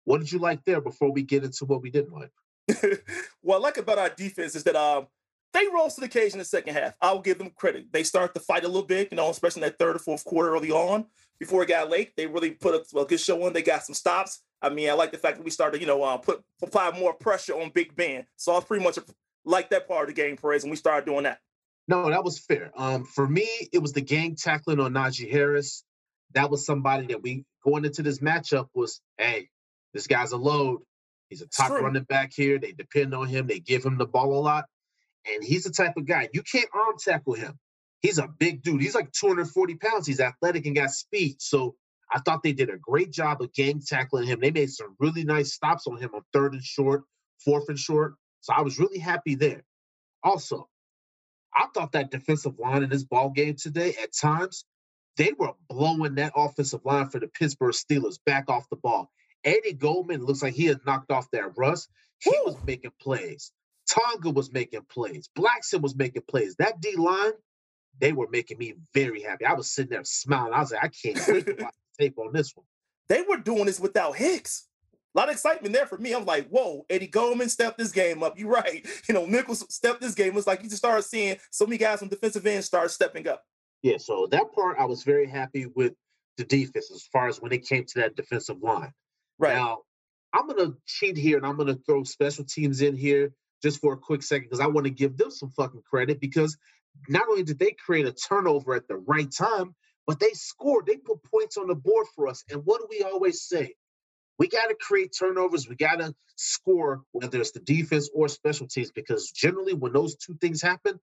what did you like there before we get into what we didn't like? What I like about our defense is that um, they rose to the occasion in the second half. I'll give them credit. They start to fight a little bit, you know, especially in that third or fourth quarter early on. Before it got late, they really put a, a good show on. They got some stops. I mean, I like the fact that we started, you know, uh, put apply more pressure on Big Ben. So I was pretty much like that part of the game, Perez, and we started doing that. No, that was fair. Um, for me, it was the gang tackling on Najee Harris. That was somebody that we, going into this matchup, was, hey, this guy's a load. He's a top running back here. They depend on him. They give him the ball a lot. And he's the type of guy, you can't arm tackle him. He's a big dude. He's like two hundred forty pounds. He's athletic and got speed. So I thought they did a great job of gang tackling him. They made some really nice stops on him on third and short, fourth and short. So I was really happy there. Also, I thought that defensive line in this ball game today, at times, they were blowing that offensive line for the Pittsburgh Steelers back off the ball. Eddie Goldman looks like he had knocked off that rust. He Ooh. was making plays. Tonga was making plays. Blackson was making plays. That D-line, they were making me very happy. I was sitting there smiling. I was like, I can't wait to watch the tape on this one. They were doing this without Hicks. A lot of excitement there for me. I'm like, whoa, Eddie Goldman stepped this game up. You're right. You know, Nichols stepped this game. It's like you just started seeing so many guys on defensive end start stepping up. Yeah, so that part I was very happy with the defense as far as when it came to that defensive line. Right. Now, I'm going to cheat here, and I'm going to throw special teams in here just for a quick second because I want to give them some fucking credit because not only did they create a turnover at the right time, but they scored. They put points on the board for us. And what do we always say? We got to create turnovers. We got to score, whether it's the defense or special teams, because generally when those two things happen,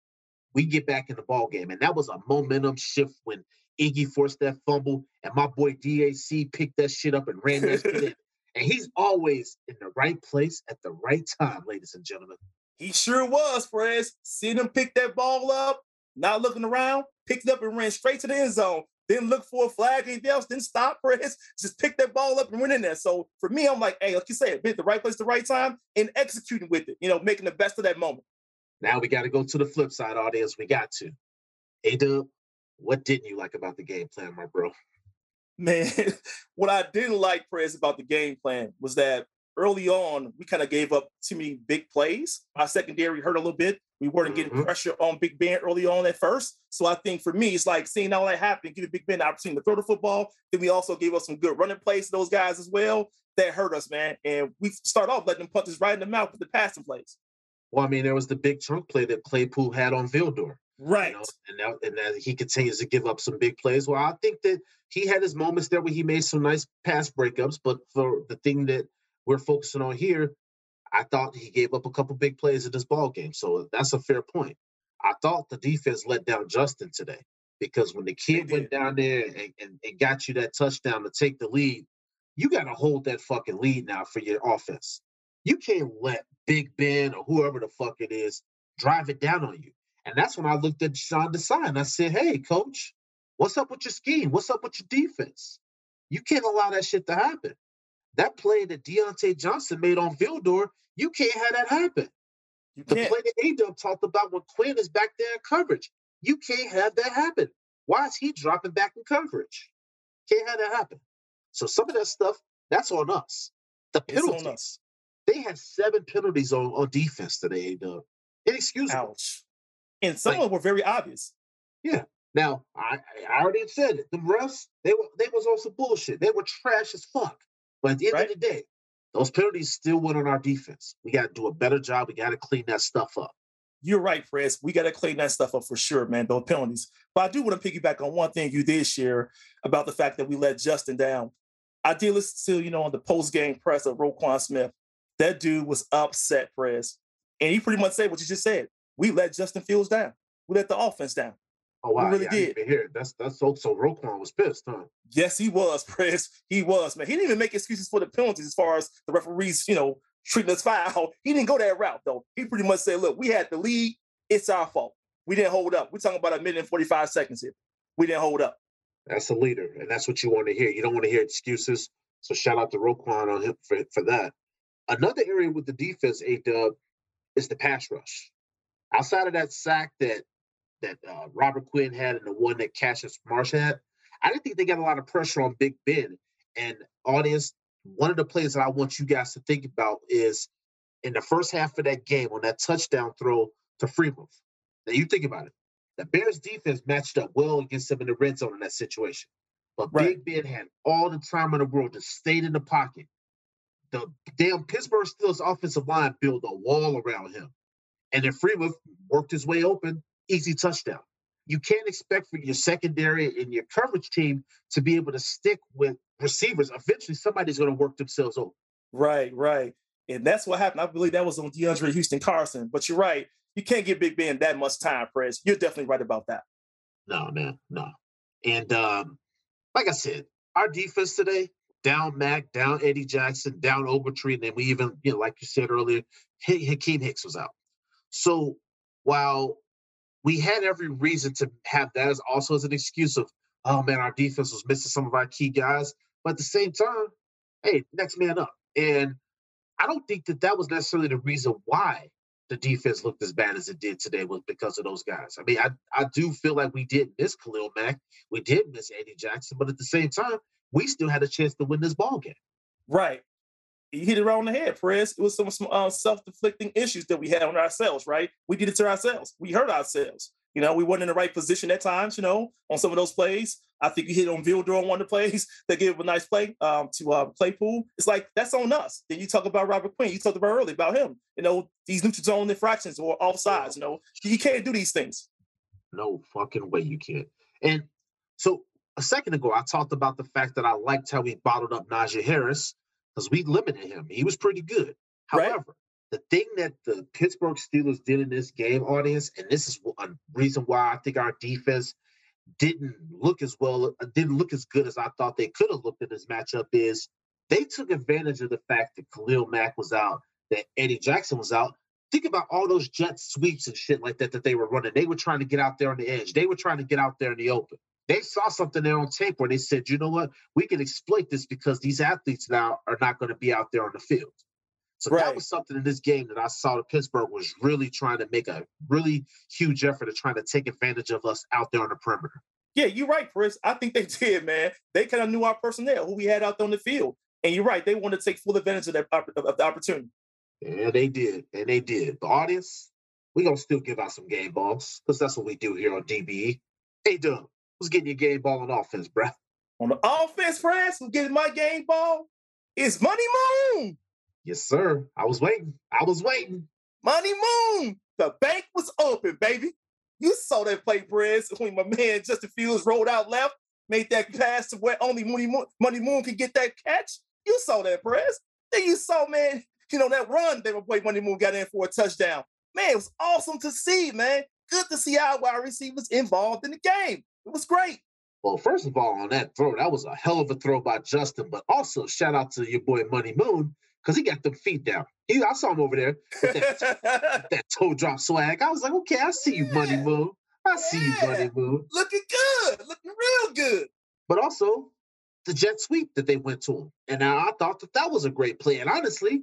we get back in the ballgame. And that was a momentum shift when Iggy forced that fumble and my boy D A C picked that shit up and ran that shit in. And he's always in the right place at the right time, ladies and gentlemen. He sure was, Perez. Seeing him pick that ball up, not looking around, picked it up and ran straight to the end zone. Didn't look for a flag or anything else, didn't stop, Perez. Just picked that ball up and went in there. So for me, I'm like, hey, like you said, be at the right place at the right time and executing with it, you know, making the best of that moment. Now we got to go to the flip side, audience. We got to. A-Dub, what didn't you like about the game plan, my bro? Man, what I didn't like, Perez, about the game plan was that early on, we kind of gave up too many big plays. Our secondary hurt a little bit. We weren't mm-hmm. getting pressure on Big Ben early on at first. So I think for me, it's like seeing all that happen, giving Big Ben the opportunity to throw the football. Then we also gave up some good running plays to those guys as well. That hurt us, man. And we start off letting them punch us right in the mouth with the passing plays. Well, I mean, there was the big chunk play that Claypool had on Vildor. Right. You know, and now, and now he continues to give up some big plays. Well, I think that he had his moments there where he made some nice pass breakups. But for the thing that we're focusing on here, I thought he gave up a couple big plays in this ball game. So that's a fair point. I thought the defense let down Justin today because when the kid went down there and, and, and got you that touchdown to take the lead, you got to hold that fucking lead now for your offense. You can't let Big Ben or whoever the fuck it is drive it down on you. And that's when I looked at Sean Desai and I said, hey, coach, what's up with your scheme? What's up with your defense? You can't allow that shit to happen. That play that Deontay Johnson made on Vildor, you can't have that happen. You the can't. play that A-Dub talked about when Quinn is back there in coverage, you can't have that happen. Why is he dropping back in coverage? Can't have that happen. So some of that stuff, that's on us. The penalties. It's on us. They had seven penalties on, on defense today, A-Dub. Inexcusable. Ouch. And some like, of them were very obvious. Yeah. Now, I, I already said it. The refs, they were they was on some bullshit. They were trash as fuck. But at the end right? of the day, those penalties still went on our defense. We got to do a better job. We got to clean that stuff up. You're right, Press. We got to clean that stuff up for sure, man, those penalties. But I do want to piggyback on one thing you did share about the fact that we let Justin down. I did listen to, you know, on the post-game press of Roquan Smith. That dude was upset, Press. And he pretty much said what you just said. We let Justin Fields down. We let the offense down. Oh, wow. We really yeah, did. I didn't even hear it. That's that's so, so Roquan was pissed, huh? Yes, he was, Prez. He was, man. He didn't even make excuses for the penalties as far as the referees, you know, treating us foul. He didn't go that route, though. He pretty much said, look, we had the lead. It's our fault. We didn't hold up. We're talking about a minute and forty-five seconds here. We didn't hold up. That's a leader, and that's what you want to hear. You don't want to hear excuses. So shout out to Roquan on him for, for that. Another area with the defense, A-Dub, is the pass rush. Outside of that sack that that uh, Robert Quinn had and the one that Cassius Marsh had, I didn't think they got a lot of pressure on Big Ben. And audience, one of the plays that I want you guys to think about is in the first half of that game on that touchdown throw to Freeman. Now you think about it. The Bears defense matched up well against them in the red zone in that situation. But right. Big Ben had all the time in the world to stay in the pocket. The damn Pittsburgh Steelers offensive line built a wall around him. And then Freeman worked his way open, easy touchdown. You can't expect for your secondary and your coverage team to be able to stick with receivers. Eventually, somebody's going to work themselves over. Right, right. And that's what happened. I believe that was on DeAndre Houston Carson. But you're right. You can't give Big Ben that much time, Prez. You're definitely right about that. No, man, no. And um, like I said, our defense today, down Mack, down Eddie Jackson, down Ogletree, and then we even, you know, like you said earlier, Hakeem Hicks was out. So while we had every reason to have that as also as an excuse of, oh, man, our defense was missing some of our key guys, but at the same time, hey, next man up. And I don't think that that was necessarily the reason why the defense looked as bad as it did today was because of those guys. I mean, I, I do feel like we did miss Khalil Mack. We did miss Eddie Jackson. But at the same time, we still had a chance to win this ball game. Right. You hit it right on the head, Perez. It was some, some uh, self-inflicting issues that we had on ourselves, right? We did it to ourselves. We hurt ourselves. You know, we weren't in the right position at times, you know, on some of those plays. I think you hit on Vildor on one of the plays that gave a nice play um, to uh, Claypool. It's like, that's on us. Then you talk about Robert Quinn. You talked about early about him. You know, these neutral zone infractions or offsides, you know. You can't do these things. No fucking way you can't. And so a second ago, I talked about the fact that I liked how we bottled up Najee Harris because we limited him. He was pretty good. However, right? The thing that the Pittsburgh Steelers did in this game, audience, and this is a reason why I think our defense didn't look as well, didn't look as good as I thought they could have looked in this matchup, is they took advantage of the fact that Khalil Mack was out, that Eddie Jackson was out. Think about all those jet sweeps and shit like that that they were running. They were trying to get out there on the edge. They were trying to get out there in the open. They saw something there on tape where they said, you know what, we can exploit this because these athletes now are not going to be out there on the field. So right. That was something in this game that I saw that Pittsburgh was really trying to make a really huge effort of trying to take advantage of us out there on the perimeter. Yeah, you're right, Chris. I think they did, man. They kind of knew our personnel, who we had out there on the field. And you're right. They wanted to take full advantage of, that, of the opportunity. Yeah, they did. And they did. The audience, we're going to still give out some game balls because that's what we do here on D B E. Hey, Doug, who's getting your game ball on offense, bro? On the offense, Chris, who's getting my game ball? It's Money Moon. Yes, sir. I was waiting. I was waiting. Money Moon. The bank was open, baby. You saw that play, Perez, when my man Justin Fields rolled out left, made that pass to where only Money Moon, Money Moon could get that catch. You saw that, Perez. Then you saw, man, you know, that run they were playing, Money Moon got in for a touchdown. Man, it was awesome to see, man. Good to see our wide receivers involved in the game. It was great. Well, first of all, on that throw, that was a hell of a throw by Justin, but also shout out to your boy Money Moon, because he got them feet down. He, I saw him over there with that, with that toe drop swag. I was like, okay, I see you, yeah. Money Moon. I yeah. see you, Money Moon. Looking good. Looking real good. But also, the jet sweep that they went to him. And now I thought that that was a great play. And honestly,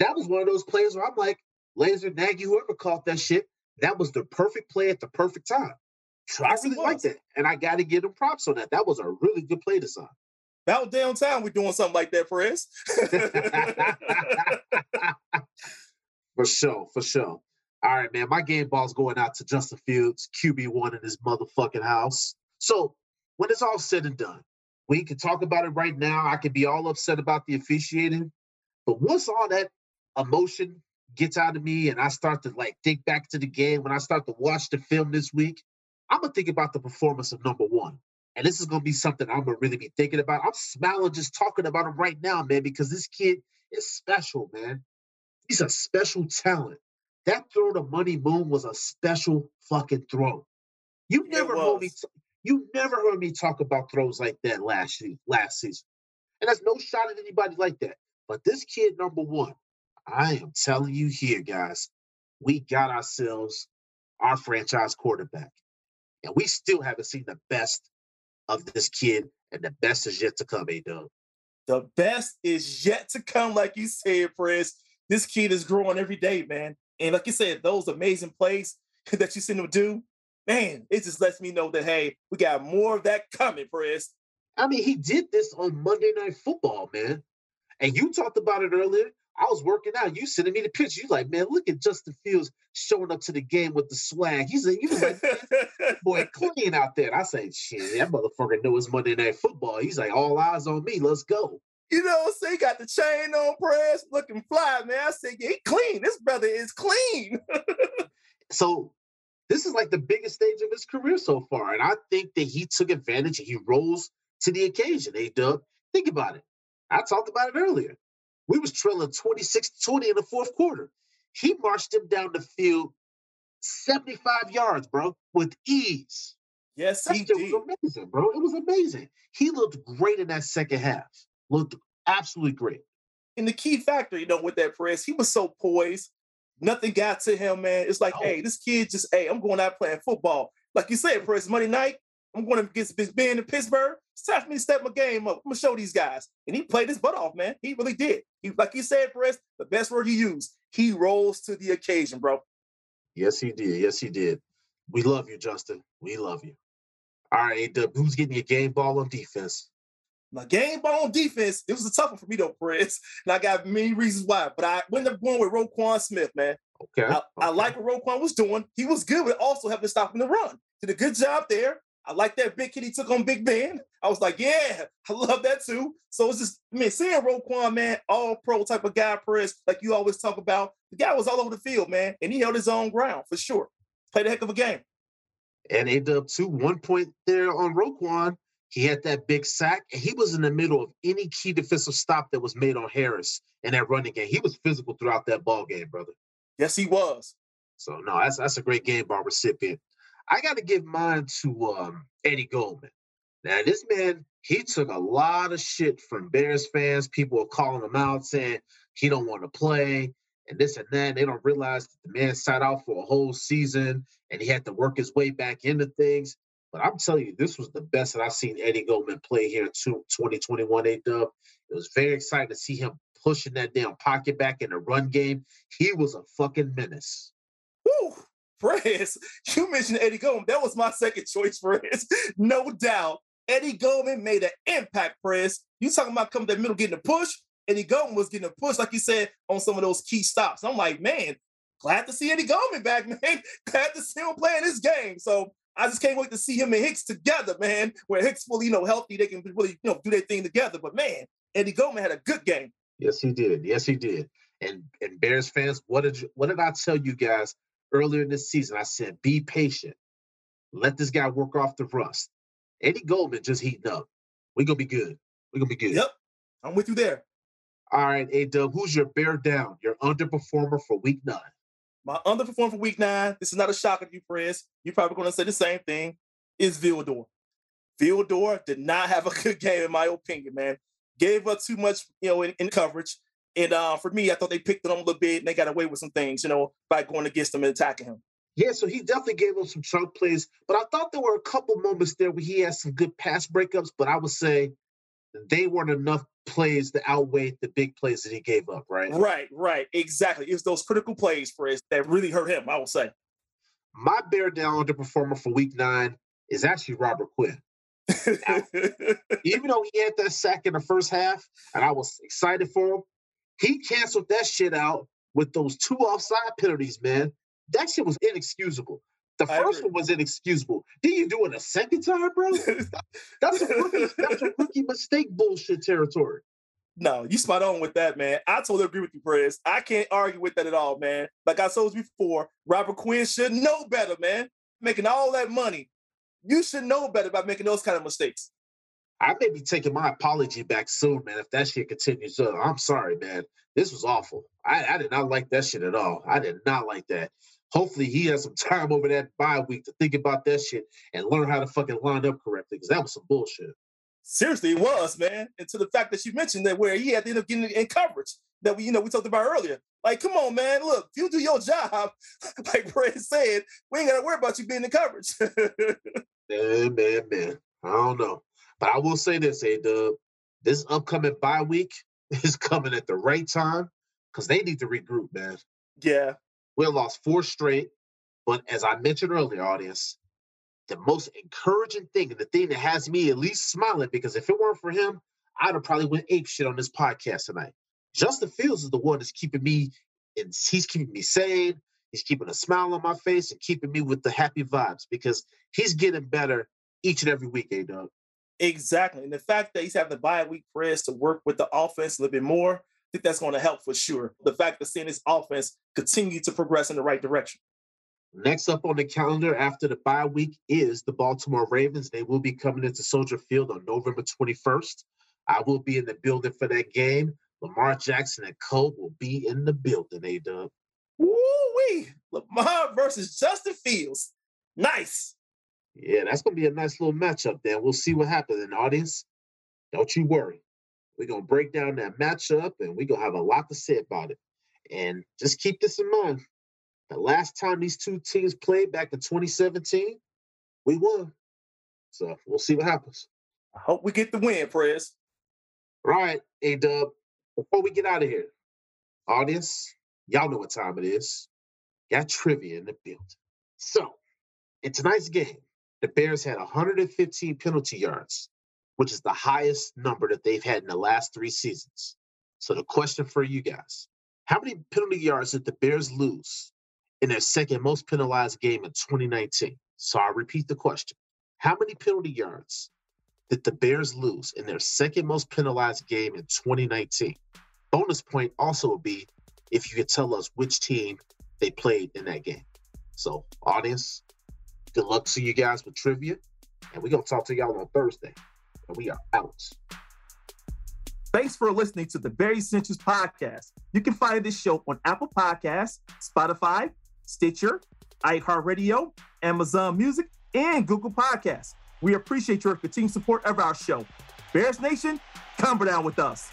that was one of those plays where I'm like, Lazor, Nagy, whoever caught that shit, that was the perfect play at the perfect time. So yes, I really liked that. And I got to give him props on that. That was a really good play design. About downtown, we're doing something like that, Perez. For sure, for sure. All right, man, my game ball's going out to Justin Fields, Q B one in his motherfucking house. So when it's all said and done, we can talk about it right now. I could be all upset about the officiating. But once all that emotion gets out of me and I start to, like, think back to the game, when I start to watch the film this week, I'm going to think about the performance of number one. And this is going to be something I'm going to really be thinking about. I'm smiling just talking about him right now, man, because this kid is special, man. He's a special talent. That throw to Money Moon was a special fucking throw. You never heard me. You never heard me talk about throws like that last year, last season. And that's no shot at anybody like that. But this kid, number one, I am telling you here, guys, we got ourselves our franchise quarterback. And we still haven't seen the best of this kid, and the best is yet to come, A-Dub. The best is yet to come, like you said, Prez. This kid is growing every day, man. And like you said, those amazing plays that you seen him do, man, it just lets me know that, hey, we got more of that coming, Prez. I mean, he did this on Monday Night Football, man. And you talked about it earlier. I was working out. You sending me the picture. You like, man, look at Justin Fields showing up to the game with the swag. He's like, you was like, boy, clean out there. And I say, shit, that motherfucker knew it's Monday Night Football. He's like, all eyes on me. Let's go. You know what I'm saying? Got the chain on, Press, looking fly, man. I said, yeah, he clean. This brother is clean. So this is like the biggest stage of his career so far. And I think that he took advantage and he rose to the occasion, A-Dub. Think about it. I talked about it earlier. We was trailing twenty-six to twenty in the fourth quarter. He marched him down the field seventy-five yards, bro, with ease. Yes, he did. It was amazing, bro. It was amazing. He looked great in that second half. Looked absolutely great. And the key factor, you know, with that press, he was so poised. Nothing got to him, man. It's like, no. hey, this kid just, hey, I'm going out playing football. Like you said, press, Monday night, I'm going against Big Ben in Pittsburgh. It's time for me to step my game up. I'm going to show these guys. And he played his butt off, man. He really did. He, like you said, Perez, the best word you used, he rose to the occasion, bro. Yes, he did. Yes, he did. We love you, Justin. We love you. All right, A-Dub, who's getting your game ball on defense? My game ball on defense, it was a tough one for me, though, Perez. And I got many reasons why. But I ended up going with Roquan Smith, man. Okay. I, okay. I like what Roquan was doing. He was good, but also helping stopping the run. Did a good job there. I like that big kid he took on Big Ben. I was like, yeah, I love that too. So it's just, I mean, seeing Roquan, man, all pro type of guy, Perez, like you always talk about, the guy was all over the field, man, and he held his own ground for sure. Played a heck of a game. And ended up two, one point there on Roquan. He had that big sack, and he was in the middle of any key defensive stop that was made on Harris in that running game. He was physical throughout that ball game, brother. Yes, he was. So, no, that's, that's a great game ball recipient. I got to give mine to um, Eddie Goldman. Now, this man, he took a lot of shit from Bears fans. People were calling him out, saying he don't want to play and this and that. They don't realize that the man sat out for a whole season and he had to work his way back into things. But I'm telling you, this was the best that I've seen Eddie Goldman play here in twenty twenty-one, A-Dub. It was very exciting to see him pushing that damn pocket back in the run game. He was a fucking menace. Woo! Perez, you mentioned Eddie Goldman. That was my second choice, Perez. No doubt. Eddie Goldman made an impact, Perez. You talking about coming to the middle, getting a push. Eddie Goldman was getting a push, like you said, on some of those key stops. I'm like, man, glad to see Eddie Goldman back, man. Glad to see him playing this game. So I just can't wait to see him and Hicks together, man, where Hicks fully, you know, healthy. They can really, you know, do their thing together. But, man, Eddie Goldman had a good game. Yes, he did. Yes, he did. And and Bears fans, what did you, what did I tell you guys? Earlier in this season, I said, be patient. Let this guy work off the rust. Eddie Goldman just heating up. We're going to be good. We're going to be good. Yep. I'm with you there. All right, A-Dub, who's your bear down, your underperformer for week nine? My underperformer for week nine, this is not a shocker to you, Perez. You're probably going to say the same thing, is Vildor. Vildor did not have a good game, in my opinion, man. Gave up too much, you know, in, in coverage. And uh, for me, I thought they picked it on a little bit and they got away with some things, you know, by going against him and attacking him. Yeah, so he definitely gave up some chunk plays. But I thought there were a couple moments there where he had some good pass breakups. But I would say they weren't enough plays to outweigh the big plays that he gave up, right? Right, right. Exactly. It was those critical plays, Fred, that really hurt him, I would say. My bear down underperformer for week nine is actually Robert Quinn. Now, even though he had that sack in the first half and I was excited for him, he canceled that shit out with those two offside penalties, man. That shit was inexcusable. The I first agree. one was inexcusable. Then you do it a second time, bro? That's a rookie, that's a rookie mistake bullshit territory. No, you spot on with that, man. I totally agree with you, Perez. I can't argue with that at all, man. Like I told you before, Robert Quinn should know better, man. Making all that money. You should know better about making those kind of mistakes. I may be taking my apology back soon, man, if that shit continues up. I'm sorry, man. This was awful. I, I did not like that shit at all. I did not like that. Hopefully he has some time over that bye week to think about that shit and learn how to fucking line up correctly, because that was some bullshit. Seriously, it was, man. And to the fact that you mentioned that where he had to end up getting in coverage that we, you know, we talked about earlier. Like, come on, man. Look, if you do your job, like Brad said, we ain't got to worry about you being in coverage. man, man, man. I don't know. But I will say this, A-Dub. This upcoming bye week is coming at the right time because they need to regroup, man. Yeah. We lost four straight. But as I mentioned earlier, audience, the most encouraging thing and the thing that has me at least smiling, because if it weren't for him, I'd have probably went apeshit on this podcast tonight. Justin Fields is the one that's keeping me, and he's keeping me sane. He's keeping a smile on my face and keeping me with the happy vibes because he's getting better each and every week, A-Dub. Exactly. And the fact that he's having the bye week press to work with the offense a little bit more, I think that's going to help for sure. The fact that seeing this offense continue to progress in the right direction. Next up on the calendar after the bye week is the Baltimore Ravens. They will be coming into Soldier Field on November twenty-first. I will be in the building for that game. Lamar Jackson and Co. will be in the building, A-Dub. Woo-wee! Lamar versus Justin Fields. Nice! Yeah, that's going to be a nice little matchup there. We'll see what happens. And audience, don't you worry. We're going to break down that matchup, and we're going to have a lot to say about it. And just keep this in mind. The last time these two teams played back in twenty seventeen, we won. So we'll see what happens. I hope we get the win, Prez. All right, A-Dub. Before we get out of here, audience, y'all know what time it is. Got trivia in the building. So, in tonight's game, the Bears had one hundred fifteen penalty yards, which is the highest number that they've had in the last three seasons. So the question for you guys, how many penalty yards did the Bears lose in their second most penalized game in twenty nineteen? So I'll repeat the question. How many penalty yards did the Bears lose in their second most penalized game in twenty nineteen? Bonus point also would be if you could tell us which team they played in that game. So, audience, good luck to you guys with trivia, and we're going to talk to y'all on Thursday, and we are out. Thanks for listening to the Barry Centuries Podcast. You can find this show on Apple Podcasts, Spotify, Stitcher, iHeartRadio, Amazon Music, and Google Podcasts. We appreciate your continued support of our show. Bears Nation, come down with us.